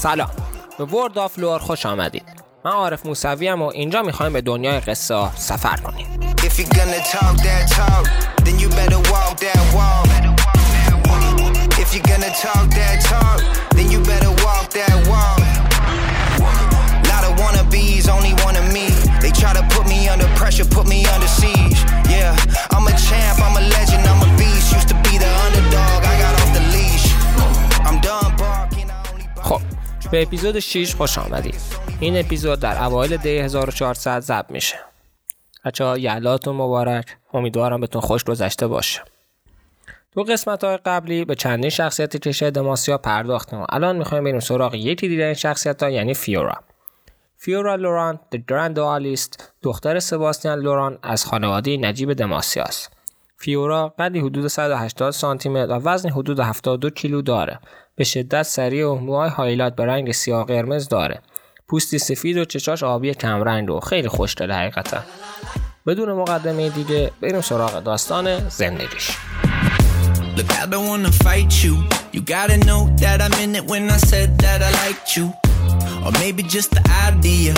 سلام، به World of Lore خوش آمدید. من عارف موسوی ام و اینجا میخوایم به دنیای قصه سفر کنیم. خب به اپیزود 6 خوش آمدید. این اپیزود در اوایل دی 1400 ضبط میشه. بچه‌ها یلاتون مبارک، امیدوارم بهتون خوش گذشته باشه. تو قسمت‌های قبلی به چندین شخصیتی که شده دماسیا پرداختیم. الان می‌خوایم بریم سراغ یکی دیگه این شخصیت‌ها، یعنی فیورا لوران، The Grand Duelist، دختر سباستیان لوران از خانواده نجیب دماسیا است. فیورا قدی حدود 180 سانتیمتر و وزن حدود 72 کیلو داره. به شدت سریع و موهای هایلایت به رنگ سیاه قرمز داره. پوستی سفید و چشاش آبی کمرنگ و خیلی خوشگله حقیقتا. بدون مقدمه دیگه بریم سراغ داستان زندگیش. Or maybe just the idea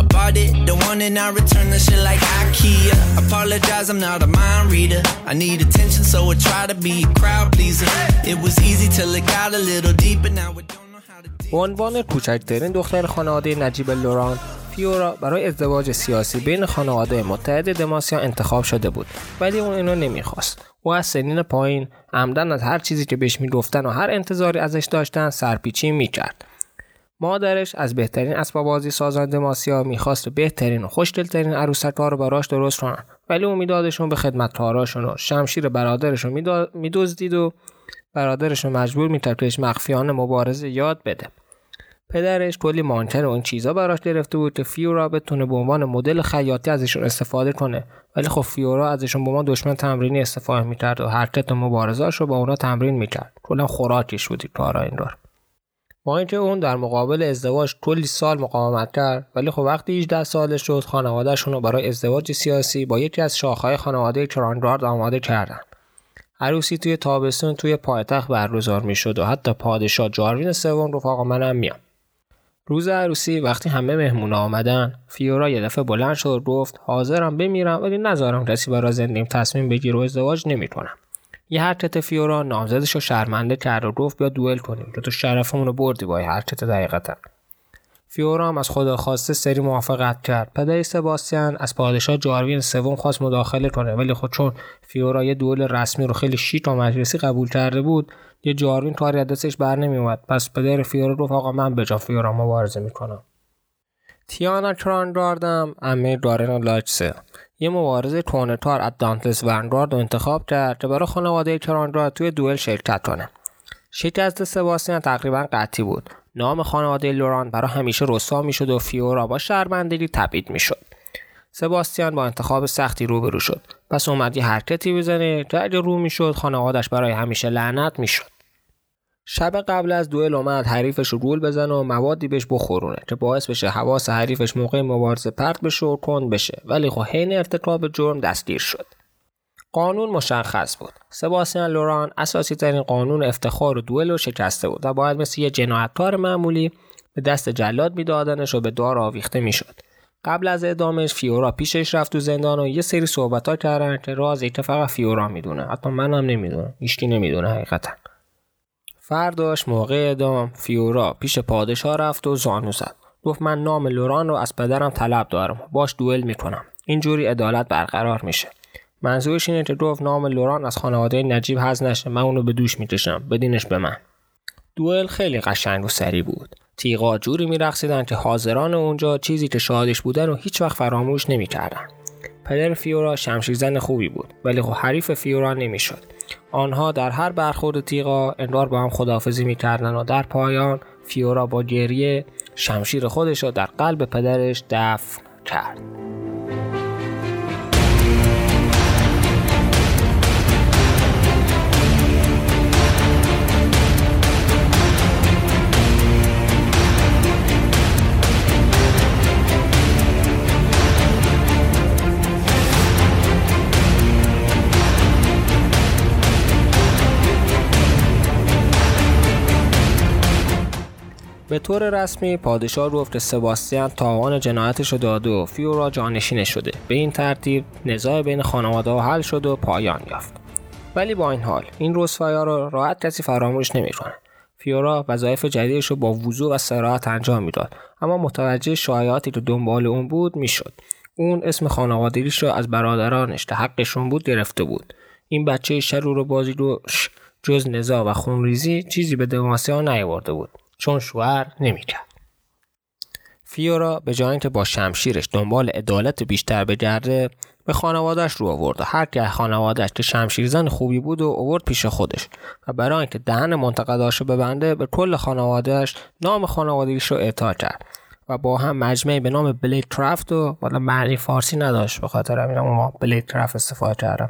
I bought it, the one and I return the shit like Ikea Apologize, I'm not a mind reader I need attention so I try to be a crowd pleaser It was easy till it got a little deeper Now I don't know how to deal با عنوان کوچکترین دختر خانواده نجیب لوران، فیورا برای ازدواج سیاسی بین خانواده متحد دماسیا انتخاب شده بود، ولی اون اینو نمیخواست. او از سنین پایین عمدن از هر چیزی که بهش میگفتن و هر انتظاری ازش داشتن سرپیچی میکرد. مادرش از بهترین اسباب بازی سازان دماسیا می‌خواست بهترین و خوشگل‌ترین عروسک‌ها رو براش درست کنن، ولی اون میدادشون به خدمتکاراشون و شمشیر برادرش رو میدزدید و برادرش رو مجبور می‌کرد بهش مخفیانه مبارزه یاد بده. پدرش کلی مانکن و این چیزا براش گرفته بود که فیورا بتونه به عنوان مدل خیاطی ازشون استفاده کنه، ولی خب فیورا ازشون به عنوان دشمن تمرینی استفاده می‌کرد و حرکت و مبارزه‌اش رو با اونا تمرین می‌کرد. کلا خوراکش بود کارا این رو. با اینکه اون در مقابل ازدواج کلی سال مقاومت کرد، ولی خب وقتی 18 سالش شد خانواده‌شون رو برای ازدواج سیاسی با یکی از شاخه‌های خانواده کرانگارد آماده کردن. عروسی توی تابستون توی پایتخت برگزار می‌شد و حتی پادشاه جاروین سوم رفاق منم میام. روز عروسی وقتی همه مهمون آمدن، فیورا یه دفعه بلند شد و گفت حاضرم بمیرم ولی نذارم کسی برای زندگیم تصمیم بگیره و ازدواج نمی‌کنم. یه حرکت فیورا نامزدش رو شرمنده کرد و گفت بیا دوئل کنیم که تو شرفمون رو بردی با این حرکت. دقیقاً فیورا هم از خدا خواسته سری موافقت کرد. پدر سباستیان از پادشاه جاروین سوم خواست مداخله کنه، ولی خب چون فیورا یه دوئل رسمی رو خیلی شیک و مجلسی قبول کرده بود، یه جاروین کاری از دستش بر نمیومد. پس پدر فیورا گفت آقا من به جا فیورا مبارزه میکنم. تیانا کرانگاردم عمه دارن لاچسه یه مبارزه کونتار از دانتلس ونگارد رو انتخاب کرد که برای خانواده کرانگارد توی دوئل شرکت کنه. شکست سباستیان تقریبا قطعی بود. نام خانواده لوران برای همیشه رسوا میشد و فیورا با شرمندگی تبعید میشد. سباستیان با انتخاب سختی روبرو شد. پس اومد یه حرکتی بزنه که اگه رو میشد خانواده‌اش برای همیشه لعنت میشد. شب قبل از دوئل اومد حریفش رو گول بزنه و موادی بهش بخورونه که باعث بشه حواس حریفش موقع مبارزه پرت بشه و کند بشه، ولی خب حین ارتکاب جرم دستگیر شد. قانون مشخص بود. سباستیان لوران اساسی ترین قانون افتخار و دوئل رو شکسته بود و باید مثل یه جنایتکار معمولی به دست جلاد میدادنش و به دار آویخته میشد. قبل از اعدامش فیورا پیشش رفت تو زندان و یه سری صحبت‌ها کردن که رازی که فقط فیورا میدونه، حتی منم نمیدونم، هیچکی نمیدونه حقیقتا. فرداش موقع اعدام فیورا پیش پادشاه رفت و زانو زد. گفت من نام لوران رو از پدرم طلب دارم، باش دوئل میکنم. اینجوری عدالت برقرار میشه. منظورش اینه که گفت نام لوران از خانواده نجیب حذف نشه، من اونو به دوش میکشم، بدینش به من. دوئل خیلی قشنگ و سری بود. تیغا جوری میرقصیدن که حاضران اونجا چیزی که شاهدش بودن رو هیچ وقت فراموش نمیکردن. پدر فیورا شمشیرزن خوبی بود، ولی خب حریف فیورا نمیشد. آنها در هر برخورد تیغا انگار با هم خداحافظی می‌کردند و در پایان فیورا با گریه شمشیر خودش را در قلب پدرش دفن کرد. به طور رسمی پادشاه رفت سباستین تاوان جنایتش رو داده و فیورا جانشینش شده. به این ترتیب نزاع بین خانواده‌ها حل شد و پایان یافت. ولی با این حال این رسوایا رو راحت کسی فراموش نمی‌کنه. فیورا وظایف جدیدش رو با وضوح و صراحت انجام میداد، اما متوجه شایعاتی که دنبال اون بود میشد. اون اسم خانوادگیش رو از برادرانش که حقشون بود گرفته بود. این بچه شرور بازیگوش جز نزاع و خونریزی چیزی به دماسیا نیاورده بود، چون شوهر نمی‌کرد. فیورا به جای اینکه با شمشیرش دنبال عدالت بیشتر بگرده، به خانواده‌اش رو آورد. هر که خانواده‌اش که شمشیرزن خوبی بود و آورد پیش خودش و برای اینکه دهن منتقداش رو ببنده، به کل خانواده‌اش نام خانوادگیش رو اعطا کرد و با هم مجمعی به نام بلید کرافت و والا معنی فارسی نداشت، به خاطر همین بلید کرافت استفاده کردم.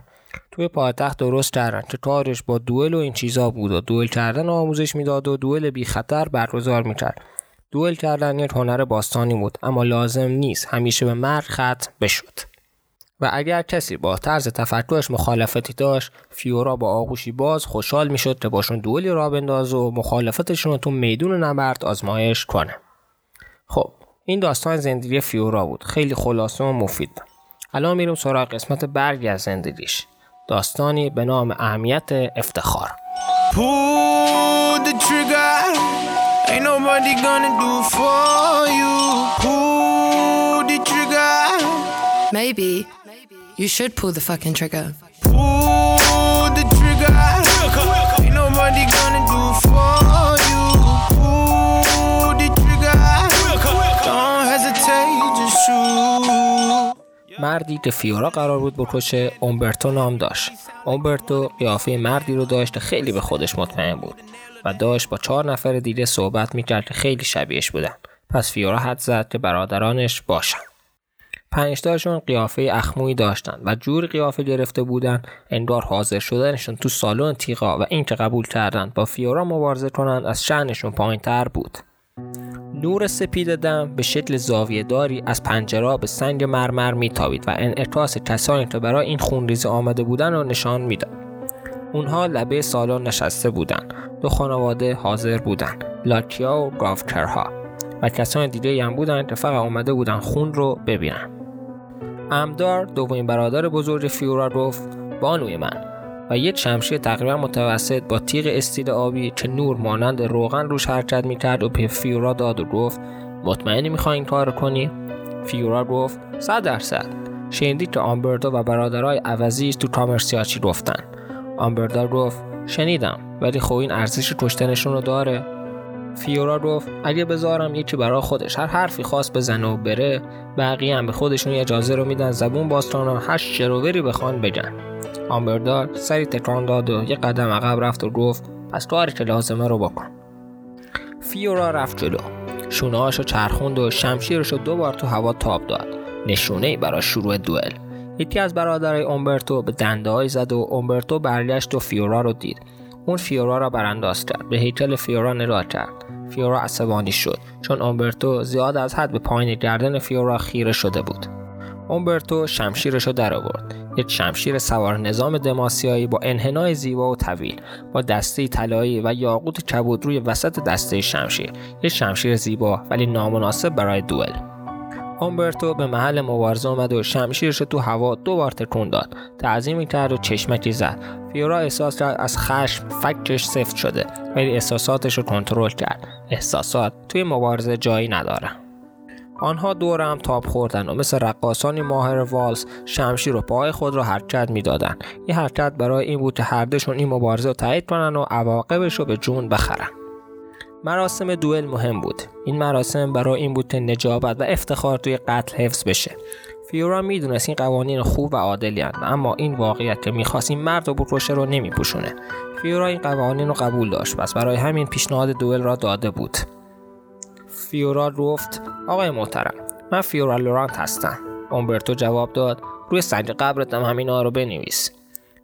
توی پایتخت درست کردن که کارش با دوئل و این چیزا بود و دوئل کردن آموزش میداد و دوئل بی خطر برگزار میکرد. دوئل کردن یک هنر باستانی بود، اما لازم نیست همیشه به مرد ختم بشد و اگر کسی با طرز تفکرش مخالفتی داشت، فیورا با آغوشی باز خوشحال میشد که باشون دوئلی راه بندازه و مخالفتشون رو تو میدون نبرد آزمایش کنه. خب این داستان زندگی فیورا بود، خیلی خلاصه و مفید. الان میریم سراغ قسمت برگ از زندگیش، داستانی به نام اهمیت افتخار. مردی که فیورا قرار بود بکشه اومبرتو نام داشت. اومبرتو قیافه مردی رو داشت خیلی به خودش مطمئن بود و داشت با 4 نفر دیگه صحبت میکرد که خیلی شبیهش بودن. پس فیورا حد زد که برادرانش باشن. 5 تاشون قیافه اخمویی داشتن و جور قیافه گرفته بودن انگار حاضر شدنشون تو سالن تیغا و این که قبول کردن با فیورا مبارزه کنن از شأنشون پایین‌تر بود. نور سپید دم به شکل زاویه‌داری از پنجره به سنگ مرمر میتابید و انعکاس کسانی که برای این خونریزی آمده بودن را نشان میداد. اونها لبه سالن نشسته بودند. 2 خانواده حاضر بودند، لاکیا و گافکرها، و کسان دیگه‌ای هم بودند که فقط آمده بودند خون رو ببینن. امدار دومین برادر بزرگ فیورا گفت: بانوی من، و یک شمشیر تقریبا متوسط با تیغ استیل آبی که نور مانند روغن روش حرکت می‌کرد و به فیورا داد و گفت: مطمئنی می‌خوای این کارو کنی؟ فیورا گفت: 100%. شنیدی که آمبردو و برادرای عوضیش تو کامرسیاچی رفتن؟ آمبردو گفت: شنیدم، ولی خب این ارزش کشتنشون رو داره. فیورا گفت: اگه بذارم یکی برای خودش هر حرفی خواست بزنه و بره، بقیه هم به خودشون اجازه رو میدن زبون باز کنن، هر شروری بخوان بگن. آمبردار سری تکان داد و یک قدم عقب رفت و گفت: پس کاری که لازمه رو بکن. فیورا رفت جلو، شونه‌هاشو چرخوند و شمشیرشو 2 بار تو هوا تاب داد، نشونه‌ای برای شروع دوئل. یکی از برادرای اومبرتو به دنده‌ای زد و اومبرتو برگشت و فیورا رو دید. اون فیورا را برانداز کرد، به هیکل فیورا نگاه کرد. فیورا عصبانی شد چون اومبرتو زیاد از حد به پایین گردن فیورا خیره شده بود. اومبرتو شمشیرش رو درآورد، یک شمشیر سوار نظام دماسیایی با انحنای زیبا و طویل، با دسته طلایی و یاقوت کبود روی وسط دسته شمشیر، یک شمشیر زیبا ولی نامناسب برای دوئل. اومبرتو به محل مبارزه آمد و شمشیرش رو تو هوا 2 بار تکون داد، تعظیم کرد و چشمکی زد. فیورا احساس کرد از خشم فکش سفت شده، ولی احساساتش رو کنترل کرد. احساسات توی مبارزه جایی نداره. آنها دور هم تاب خوردن و مثل رقاصانی ماهر والس شمشیر و پای خود را حرکت می‌دادند. این حرکت برای این بود که هر دوشون این مبارزه رو تایید کنن و عواقبش رو به جون بخرن. مراسم دوئل مهم بود. این مراسم برای این بود که نجابت و افتخار توی قتل حفظ بشه. فیورا میدونست این قوانین خوب و عادلی‌اند، اما این واقعیت که می‌خواست این مرد و بکشه رو نمی‌پوشونه. فیورا این قوانین رو قبول داشت، پس برای همین پیشنهاد دوئل را داده بود. فیورا گفت: آقای محترم، من فیورا لورانت هستم. اومبرتو جواب داد: روی سنگ قبرت هم همینا رو بنویس.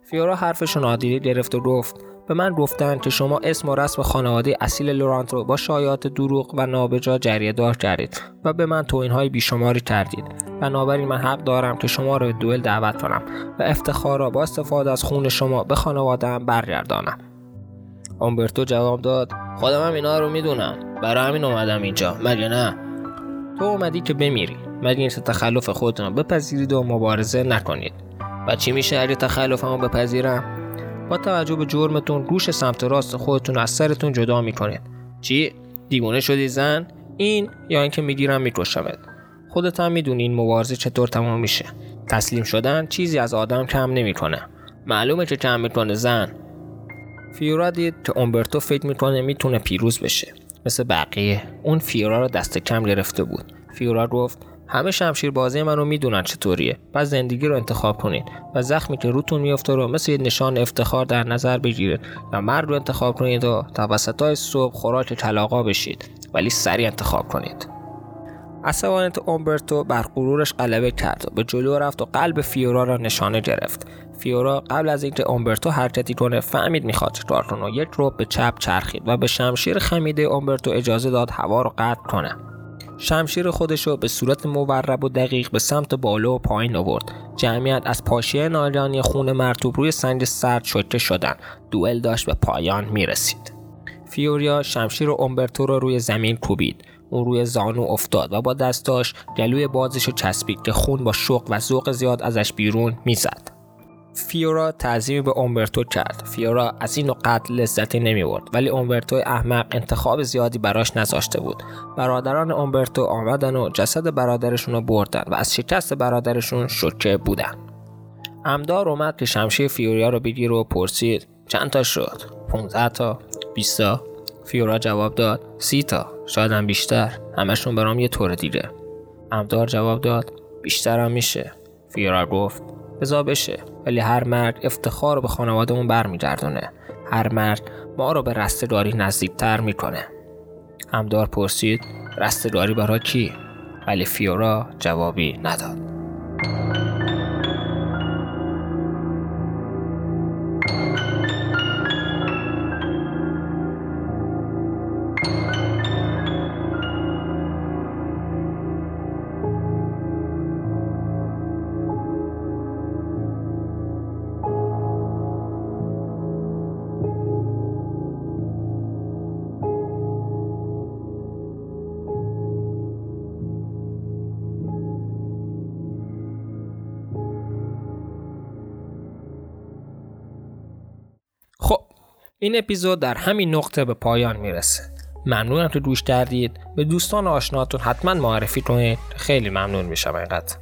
فیورا حرفشون عادی گرفت و گفت: به من گفتن که شما اسم و رسم خانواده اصیل لورانت رو با شایعات دروغ و نابجا جریه‌دار کردید و به من توهین‌های بیشماری کردید. بنابراین من حق دارم که شما رو به دوئل دعوت کنم و افتخار را با استفاده از خون شما به خانواده‌ام برگردانم. اومبرتو جواب داد: خودم هم اینا رو میدونم، برای همین اومدم اینجا، مگه نه؟ تو اومدی که بمیری، مگه این تخلف خودتون رو بپذیرید و مبارزه نکنید. و چی میشه اگه تخلفمو بپذیرم؟ با توجه به جرمتون گوش سمت راست خودتون از سرتون جدا میکنید. چی؟ دیوونه شدی زن؟ این یا اینکه میگیرم میکشمت. خودت هم میدونی این مبارزه چطور تمام میشه. تسلیم شدن چیزی از آدم کم نمیکنه. معلومه که کم میکنه زن. فیورا دید که اومبرتو فکر میکنه میتونه پیروز بشه. مثل بقیه، اون فیورا رو دست کم گرفته بود. فیورا گفت: همه شمشیر بازی منو میدونن چطوریه. پس زندگی رو انتخاب کنید و زخمی که روتون میفته رو مثل یه نشان افتخار در نظر بگیرید و مرد رو انتخاب کنید و توسطای صبح خوراک کلاغا بشید، ولی سریع انتخاب کنید. عصبانیت اومبرتو بر غرورش غلبه کرد و به جلو رفت و قلب فیورا را نشانه گرفت. فیورا قبل از اینکه اومبرتو حرکتی کنه فهمید میخواد چیکار کنه و یک رب به چپ چرخید و به شمشیر خمیده اومبرتو اجازه داد هوا رو قطع کنه. شمشیر خودش رو به صورت مورب و دقیق به سمت بالا و پایین آورد. جمعیت از پاشیه ناگهانی خون مرطوب روی سنگ سرد شوکه شدن. دوئل داشت به پایان میرسید. فیورا شمشیر اومبرتو رو روی زمین کوبید. اون روی زانو افتاد و با دستاش گلوی بازشو چسبید که خون با شوق و ذوق زیاد ازش بیرون میزد. فیورا تعظیم به اومبرتو کرد. فیورا از اینو قتل لذتی نمیبرد، ولی اومبرتو احمق انتخاب زیادی براش نذاشته بود. برادران اومبرتو آمدن و جسد برادرشون رو بردن و از شکست برادرشون شوکه بودن. عمدار اومد که شمشیر فیورا رو بگیره و پرسید: چند تا شد؟ 15 تا؟ 20 تا؟ فیورا جواب داد: 30 تا، شاید هم بیشتر، همشون برام یه طور دیگه. عمدار جواب داد: بیشتر هم میشه. فیورا گفت: بذار بشه، ولی هر مرد افتخار رو به خانوادمون برمیگردونه. هر مرد ما رو به رستگاری نزدیکتر میکنه. عمدار پرسید: رستگاری برای کی؟ ولی فیورا جوابی نداد. این اپیزود در همین نقطه به پایان میرسه. ممنونم که گوش کردید. به دوستان و آشناتون حتما معرفی کنید، خیلی ممنون میشم. اینقدر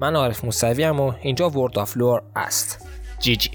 من عارف موسوی ام و اینجا World of Lore است. جی جی.